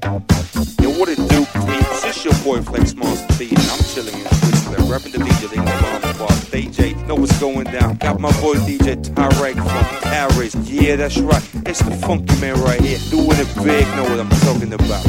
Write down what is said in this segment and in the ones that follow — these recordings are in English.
Yo, what it do, peeps? It's your boy FlexMaster D, and I'm chilling in Switzerland, repping the DJ Tarek bar. DJ, know what's going down. Got my boy DJ Tarek from Paris. Yeah, that's right. It's the funky man right here. Doing it big, know what I'm talking about.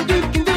You can do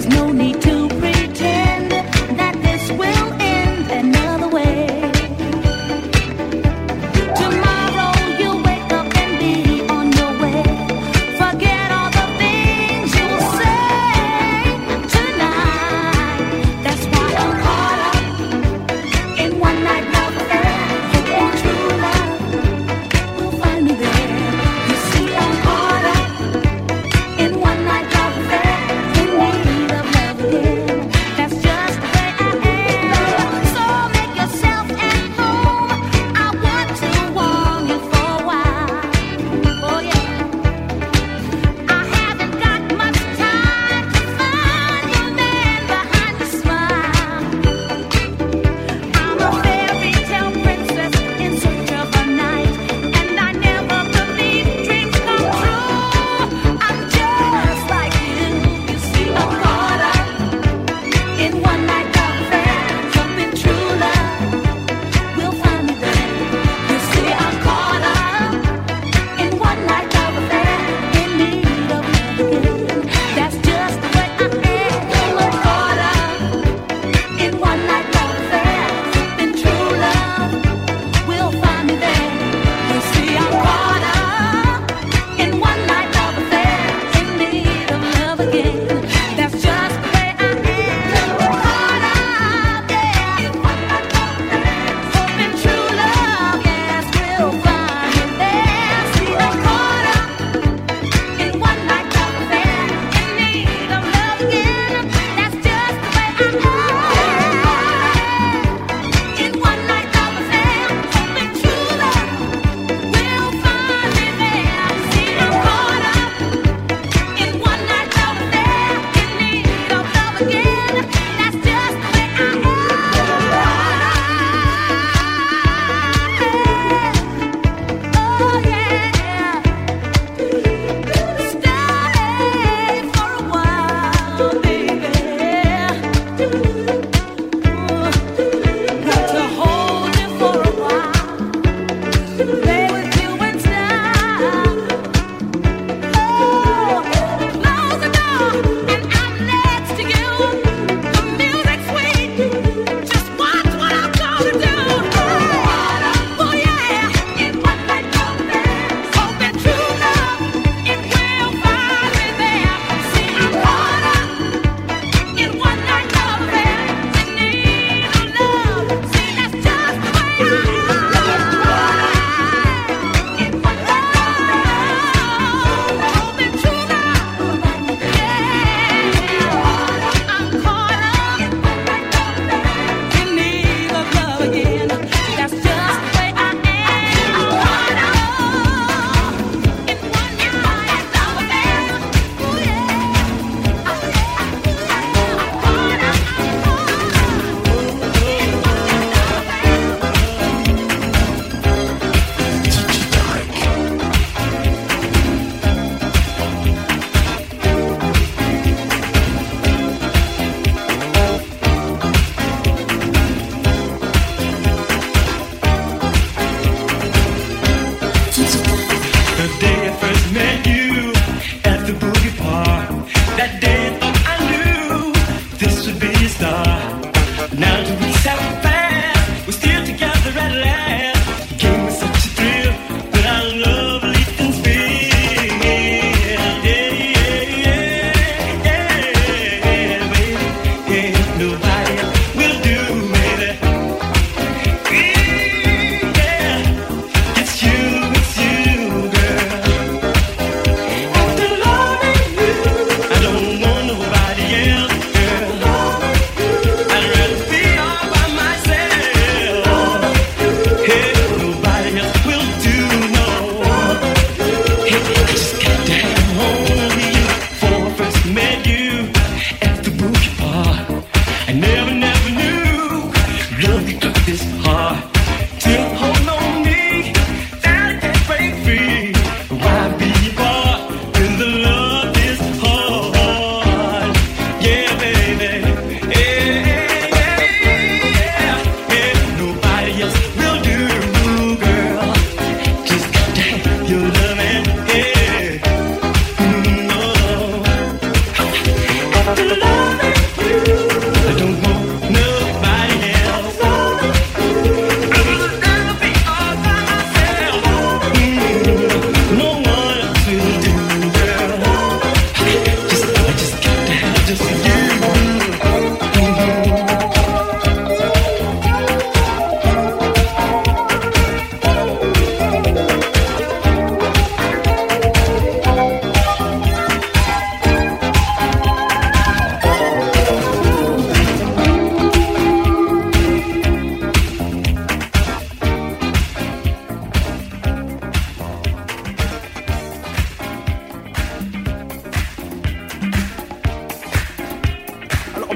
I don't know.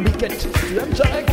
week-end. Tu aimes Tarek?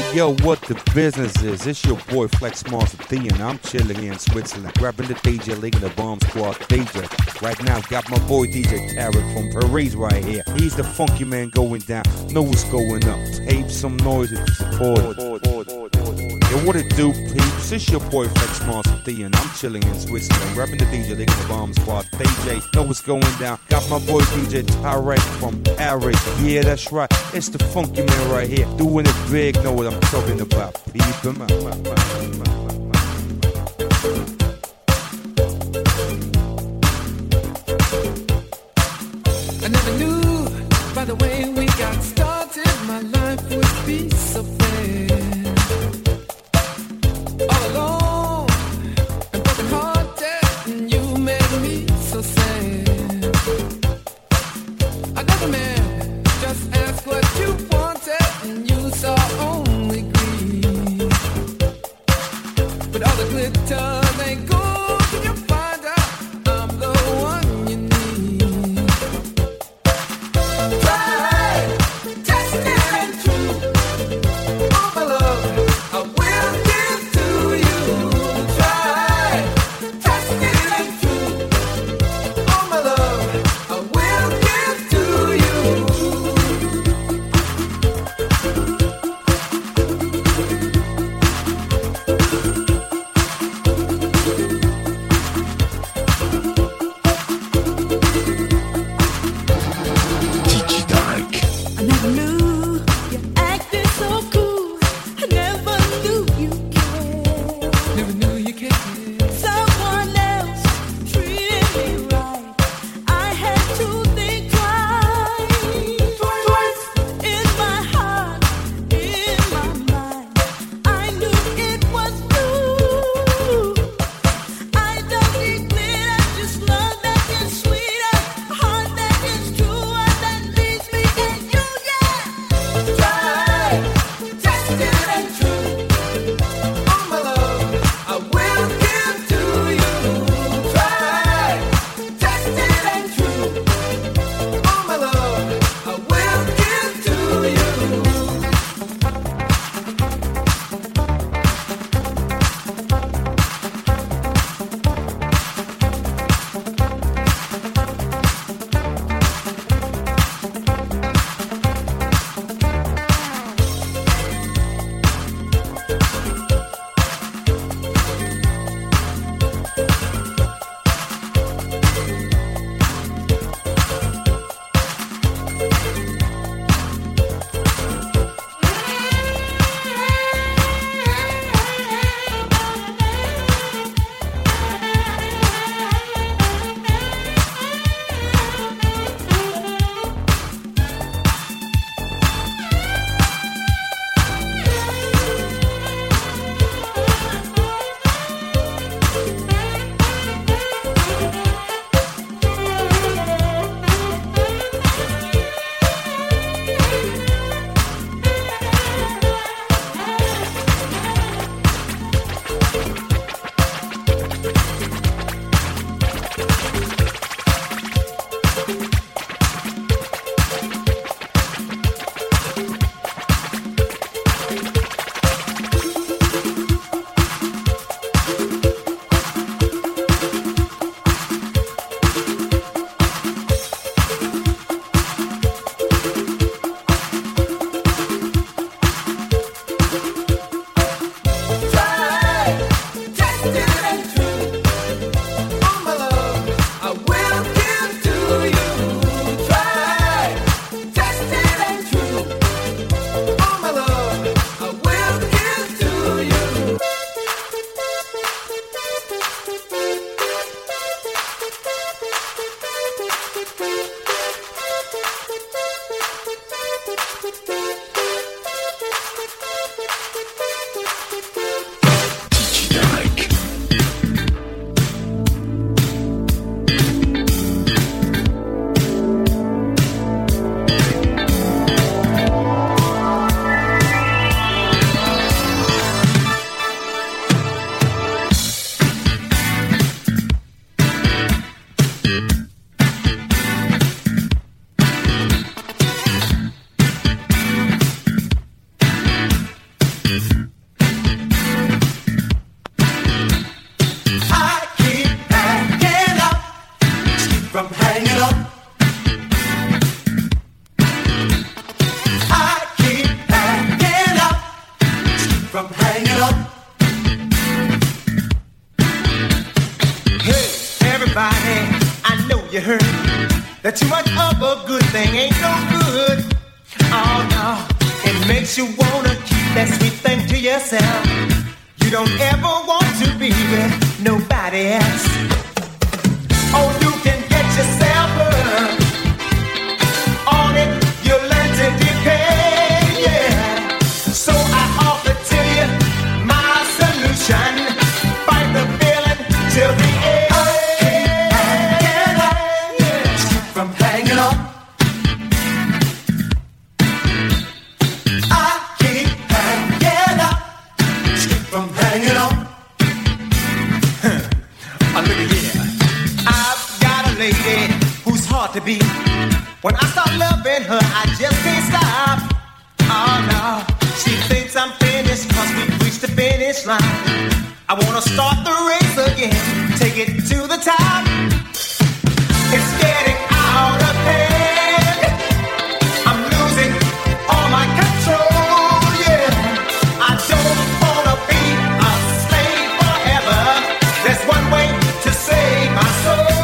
Hey yo, what the business is? It's your boy FlexMaster D, and I'm chilling here in Switzerland, grabbing the DJ link and the bomb squad DJ. Right now, got my boy DJ Tarek from Parade right here. He's the funky man going down. Know what's going up. Tape some noise if you support it. Yo, what it do, peeps? It's your boy FlexMaster D, and I'm chilling in Switzerland, grabbing the DJ link and the bomb squad DJ. Know what's going down. Got my boy DJ Tarek from Paris. Yeah, that's right. It's the funky man right here, doing it big. Know what I'm talking about. Beep him out. everybody. I know you heard that too much of a good thing ain't no good. Oh no, it makes you wanna keep that sweet thing to yourself. You don't ever want to be with nobody else. Oh, you can get yourself up. To be. When I start loving her, I just can't stop. Oh no, she thinks I'm finished, cause we reached the finish line. I wanna start the race again, take it to the top. It's getting out of hand, I'm losing all my control, yeah. I don't wanna be a slave forever, there's one way to save my soul.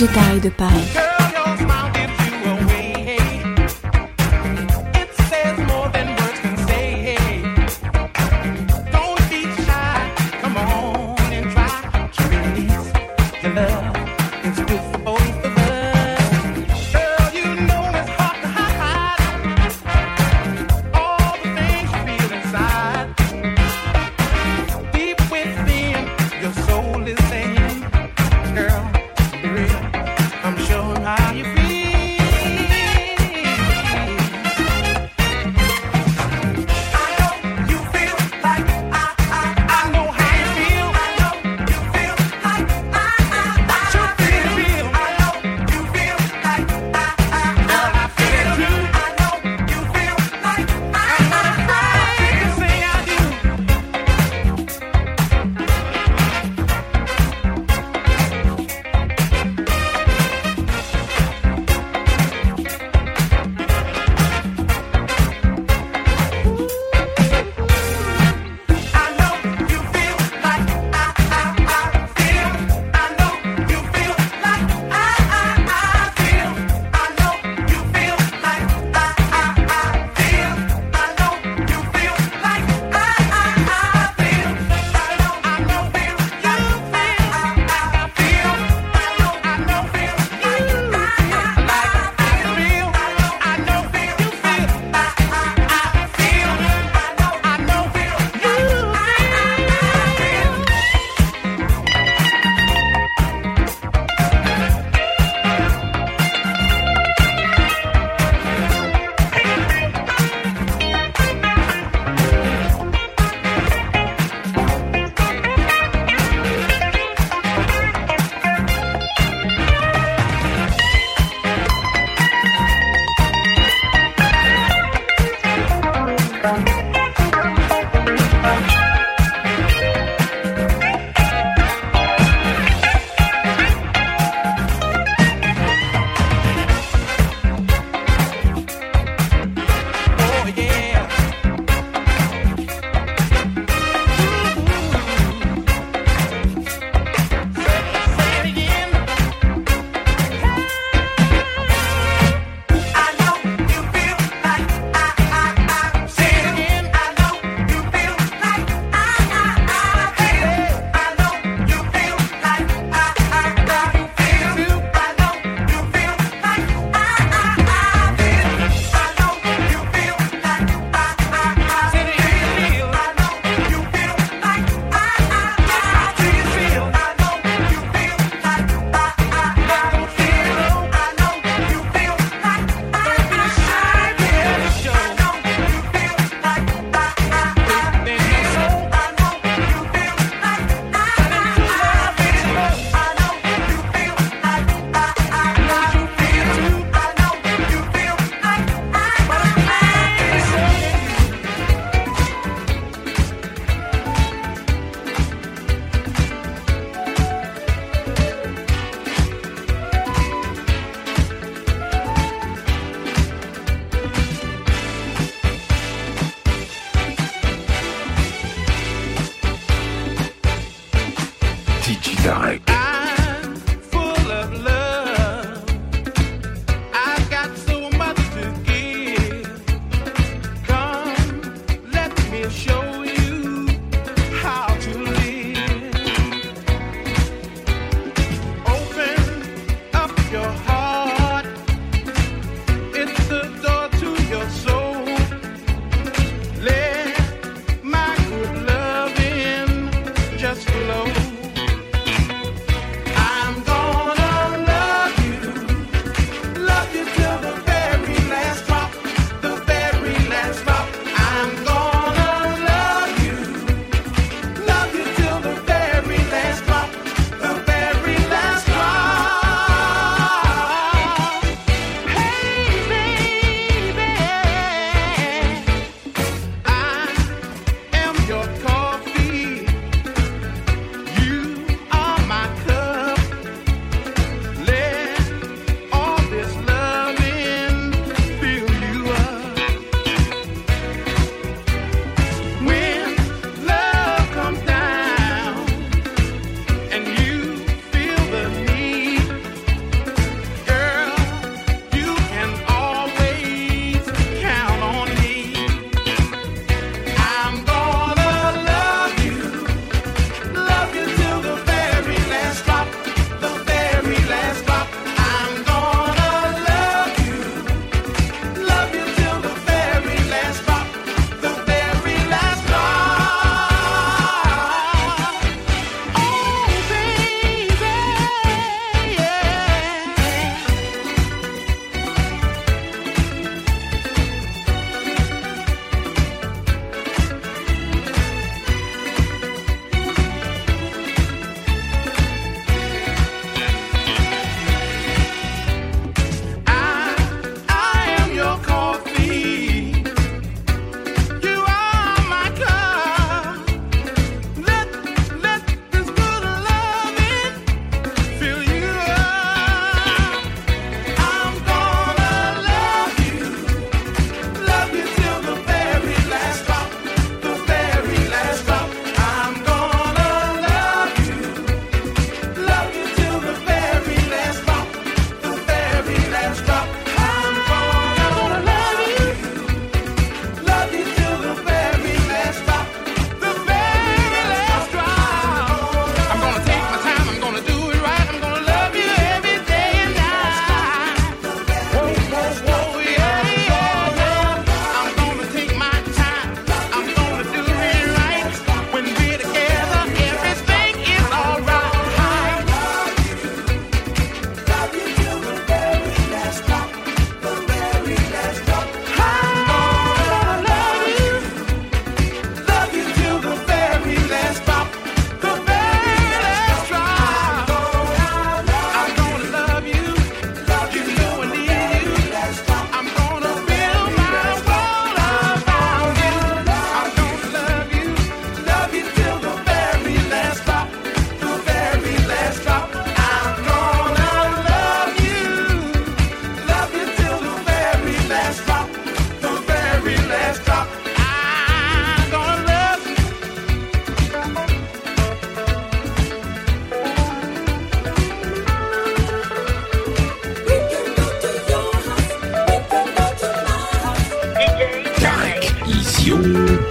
DJ Tarek de Paris. Girl, be real, I'm sure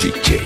DJ.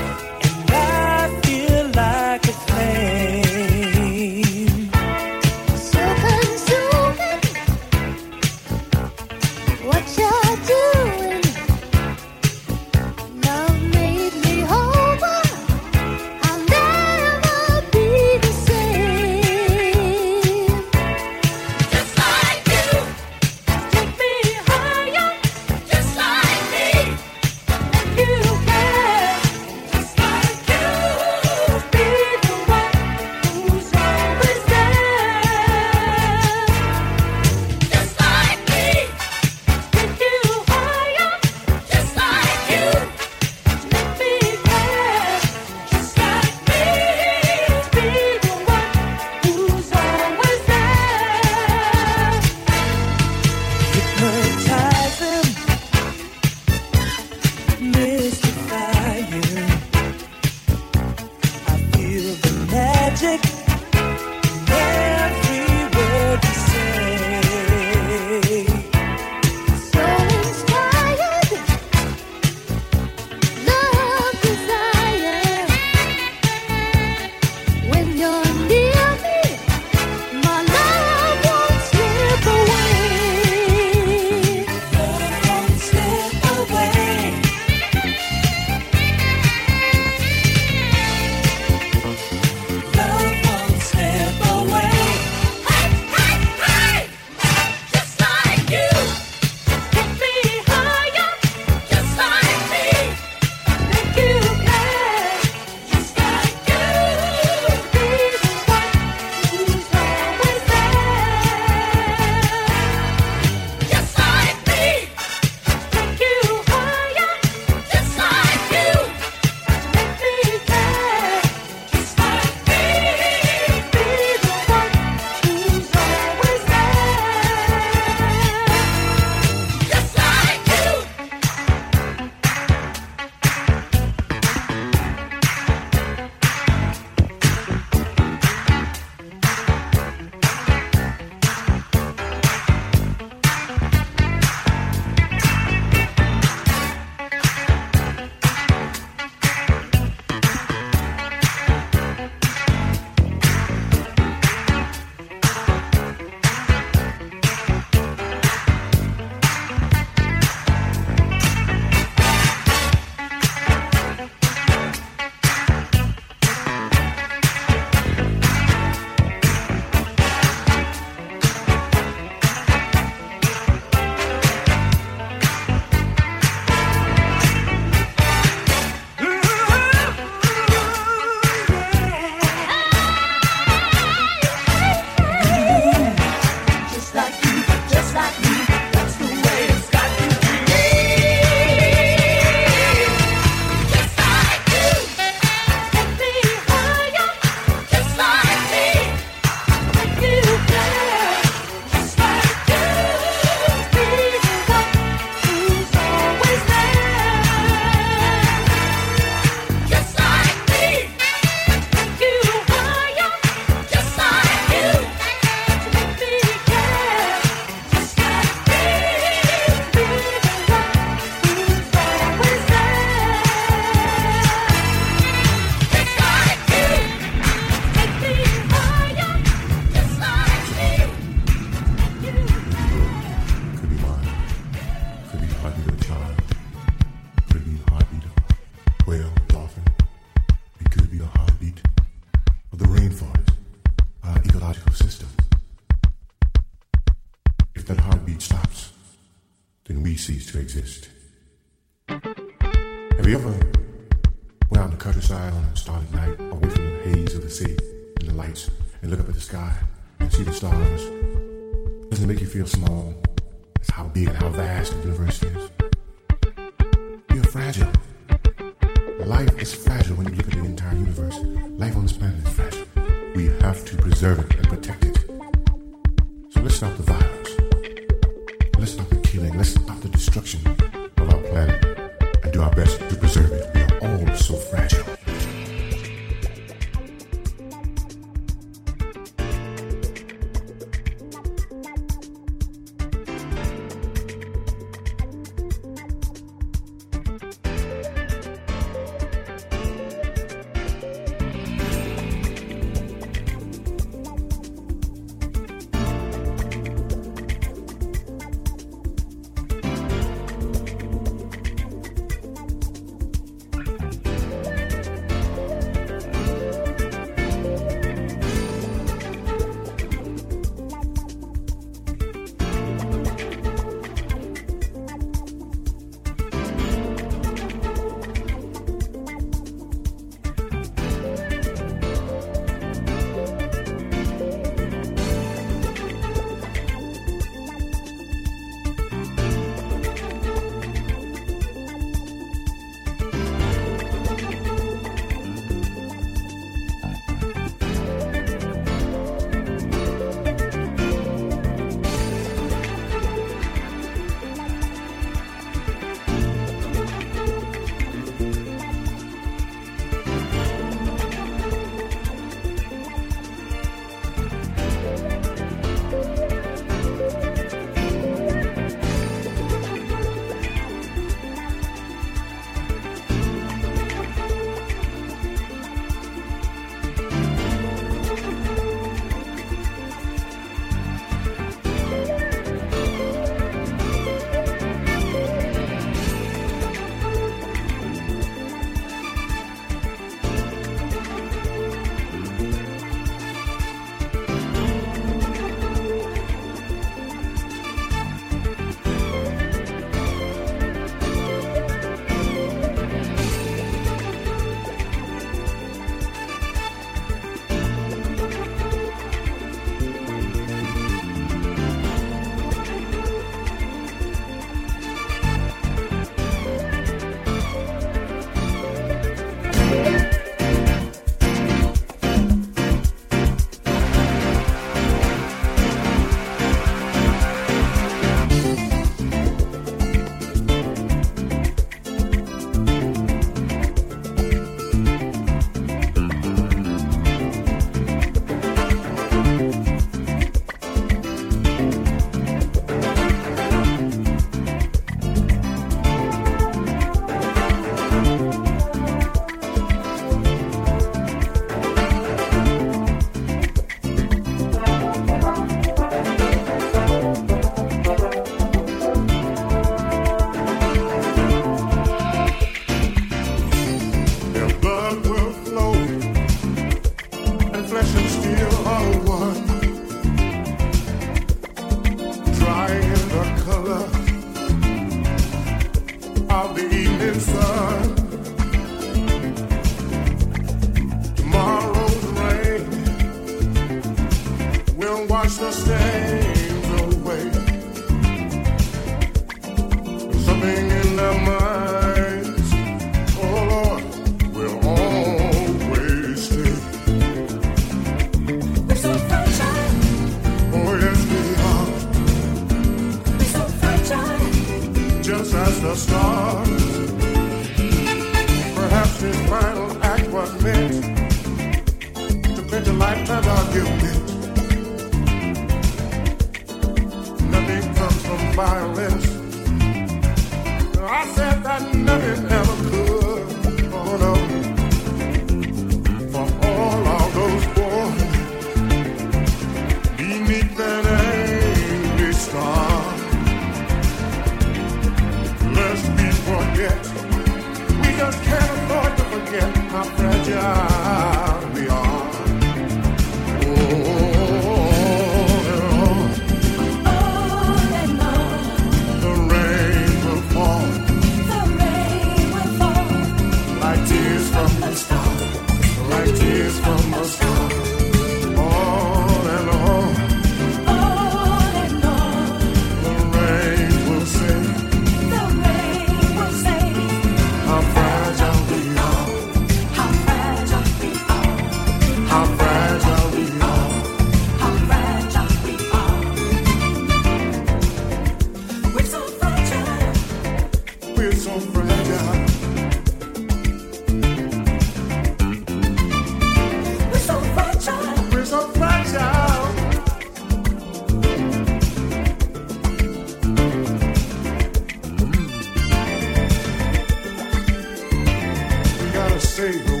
Save